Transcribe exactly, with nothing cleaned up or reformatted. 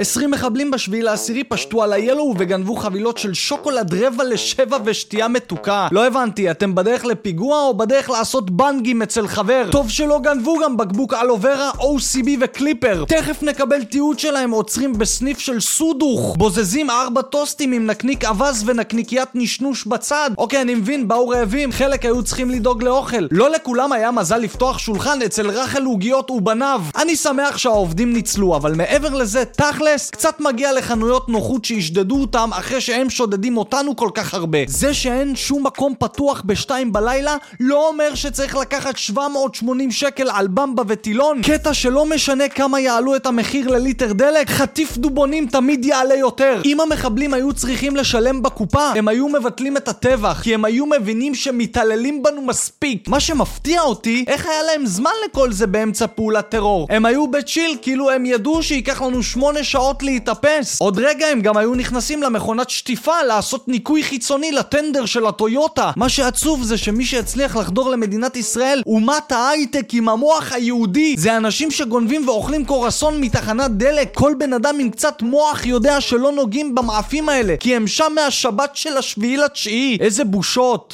עשרים מחבלים בשביל העשירי פשטו על הילו וגנבו חבילות של שוקולד רבע לשבע ושתייה מתוקה. לא הבנתי, אתם בדרך לפיגוע או בדרך לעשות בנגים אצל חבר? טוב שלא גנבו גם בקבוק אלוורה, או סי בי וקליפר. תכף נקבל תיעוד שלהם עוצרים בסניף של סודוך, בוזזים ארבע טוסטים עם נקניק אבז ונקניקיית נשנוש בצד. אוקיי, אני מבין, באו רעבים, חלק היו צריכים לדאוג לאוכל. לא לכולם היה מזל לפתוח שולחן, אצל רחל עוגיות ובניו. אני שמח שהעובדים ניצלו, אבל מעבר לזה, תכלס, קצת מגיע לחנויות נוחות שישדדו אותם אחרי שהם שודדים אותנו כל כך הרבה. זה שאין שום מקום פתוח בשתיים בלילה, לא אומר שצריך לקחת שבע מאות ושמונים שקל על במבה וטילון. קטע שלא משנה כמה יעלו את המחיר לליטר דלק, חטיף דובונים תמיד יעלה יותר. אם המחבלים היו צריכים לשלם בקופה, הם היו מבטלים את הטבח, כי הם היו מבינים שמתעללים בנו מספיק. מה שמפתיע אותי, איך היה להם זמן לכל זה באמצע פעולת טרור? הם היו בצ'יל, כאילו הם ידעו שיקח לנו שמונה שעות להתאפס. עוד רגע הם גם היו נכנסים למכונת שטיפה לעשות ניקוי חיצוני לטנדר של הטויוטה. מה שעצוב זה שמי שהצליח לחדור למדינת ישראל ומת ההייטק עם המוח היהודי. זה אנשים שגונבים ואוכלים קוראסון מתחנת דלק. כל בן אדם עם קצת מוח יודע שלא נוגעים במאפים האלה, כי הם שם מהשבת של השביעי לתשיעי. איזה בושות.